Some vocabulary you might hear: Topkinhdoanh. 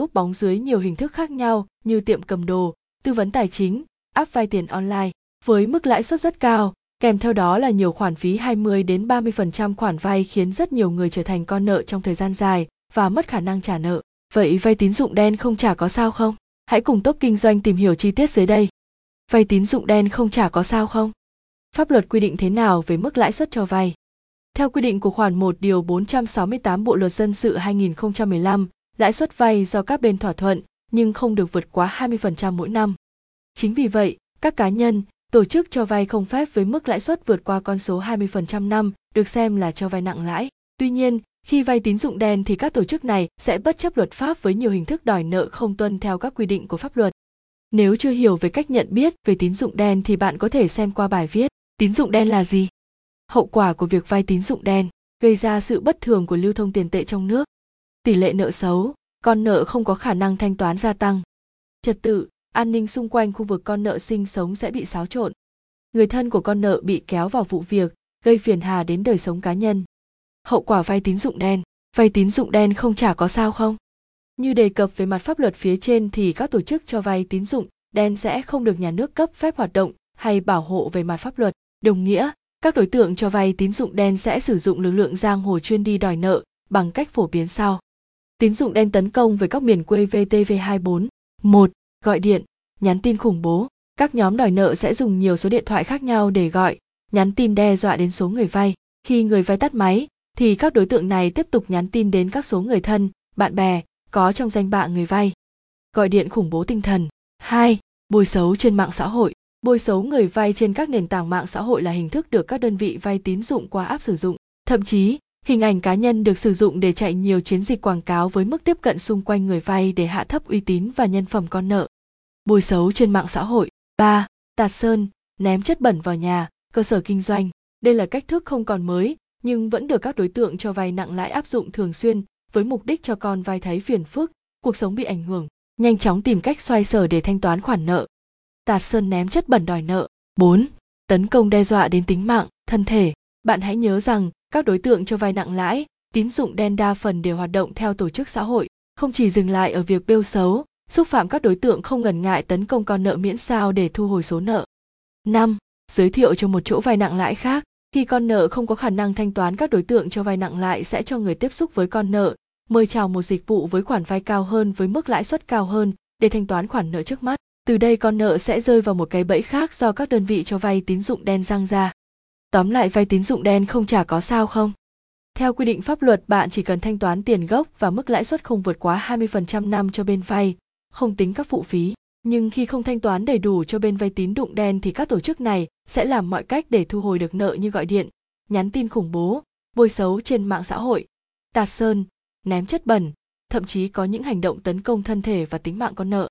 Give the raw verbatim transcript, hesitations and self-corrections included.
núp bóng dưới nhiều hình thức khác nhau như tiệm cầm đồ, tư vấn tài chính, app vay tiền online với mức lãi suất rất cao, kèm theo đó là nhiều khoản phí hai mươi đến ba mươi phần trăm khoản vay khiến rất nhiều người trở thành con nợ trong thời gian dài và mất khả năng trả nợ. Vậy vay tín dụng đen không trả có sao không? Hãy cùng Topkinhdoanh tìm hiểu chi tiết dưới đây. Vay tín dụng đen không trả có sao không? Pháp luật quy định thế nào về mức lãi suất cho vay? Theo quy định của khoản một điều bốn trăm sáu mươi tám Bộ luật dân sự hai nghìn không trăm mười lăm, lãi suất vay do các bên thỏa thuận nhưng không được vượt quá hai mươi phần trăm mỗi năm. Chính vì vậy, các cá nhân, tổ chức cho vay không phép với mức lãi suất vượt qua con số hai mươi phần trăm năm được xem là cho vay nặng lãi. Tuy nhiên, khi vay tín dụng đen thì các tổ chức này sẽ bất chấp luật pháp với nhiều hình thức đòi nợ không tuân theo các quy định của pháp luật. Nếu chưa hiểu về cách nhận biết về tín dụng đen thì bạn có thể xem qua bài viết Tín dụng đen là gì? Hậu quả của việc vay tín dụng đen gây ra sự bất thường của lưu thông tiền tệ trong nước, tỷ lệ nợ xấu, con nợ không có khả năng thanh toán gia tăng, trật tự, an ninh xung quanh khu vực con nợ sinh sống sẽ bị xáo trộn, người thân của con nợ bị kéo vào vụ việc, gây phiền hà đến đời sống cá nhân. Hậu quả vay tín dụng đen, vay tín dụng đen không trả có sao không? Như đề cập về mặt pháp luật phía trên thì các tổ chức cho vay tín dụng đen sẽ không được nhà nước cấp phép hoạt động hay bảo hộ về mặt pháp luật, đồng nghĩa các đối tượng cho vay tín dụng đen sẽ sử dụng lực lượng giang hồ chuyên đi đòi nợ bằng cách phổ biến sau. Tín dụng đen tấn công về các miền quê V T V hai mươi bốn. một. Gọi điện, nhắn tin khủng bố. Các nhóm đòi nợ sẽ dùng nhiều số điện thoại khác nhau để gọi, nhắn tin đe dọa đến số người vay. Khi người vay tắt máy, thì các đối tượng này tiếp tục nhắn tin đến các số người thân, bạn bè, có trong danh bạ người vay. Gọi điện khủng bố tinh thần. hai. Bôi xấu trên mạng xã hội. Bôi xấu người vay trên các nền tảng mạng xã hội là hình thức được các đơn vị vay tín dụng qua app sử dụng. Thậm chí, hình ảnh cá nhân được sử dụng để chạy nhiều chiến dịch quảng cáo với mức tiếp cận xung quanh người vay để hạ thấp uy tín và nhân phẩm con nợ. Bôi xấu trên mạng xã hội. ba. Tạt sơn, ném chất bẩn vào nhà, cơ sở kinh doanh. Đây là cách thức không còn mới, nhưng vẫn được các đối tượng cho vay nặng lãi áp dụng thường xuyên với mục đích cho con vay thấy phiền phức, cuộc sống bị ảnh hưởng, nhanh chóng tìm cách xoay sở để thanh toán khoản nợ. Tạt sơn ném chất bẩn đòi nợ. bốn. Tấn công đe dọa đến tính mạng, thân thể. Bạn hãy nhớ rằng, các đối tượng cho vay nặng lãi, tín dụng đen đa phần đều hoạt động theo tổ chức xã hội, không chỉ dừng lại ở việc bêu xấu, xúc phạm các đối tượng không ngần ngại tấn công con nợ miễn sao để thu hồi số nợ. năm. Giới thiệu cho một chỗ vay nặng lãi khác. Khi con nợ không có khả năng thanh toán, các đối tượng cho vay nặng lãi sẽ cho người tiếp xúc với con nợ, mời chào một dịch vụ với khoản vay cao hơn với mức lãi suất cao hơn để thanh toán khoản nợ trước mắt. Từ đây con nợ sẽ rơi vào một cái bẫy khác do các đơn vị cho vay tín dụng đen giăng ra. Tóm lại, vay tín dụng đen không trả có sao không? Theo quy định pháp luật, bạn chỉ cần thanh toán tiền gốc và mức lãi suất không vượt quá hai mươi phần trăm năm cho bên vay, không tính các phụ phí. Nhưng khi không thanh toán đầy đủ cho bên vay tín dụng đen thì các tổ chức này sẽ làm mọi cách để thu hồi được nợ như gọi điện, nhắn tin khủng bố, bôi xấu trên mạng xã hội, tạt sơn, ném chất bẩn, thậm chí có những hành động tấn công thân thể và tính mạng con nợ.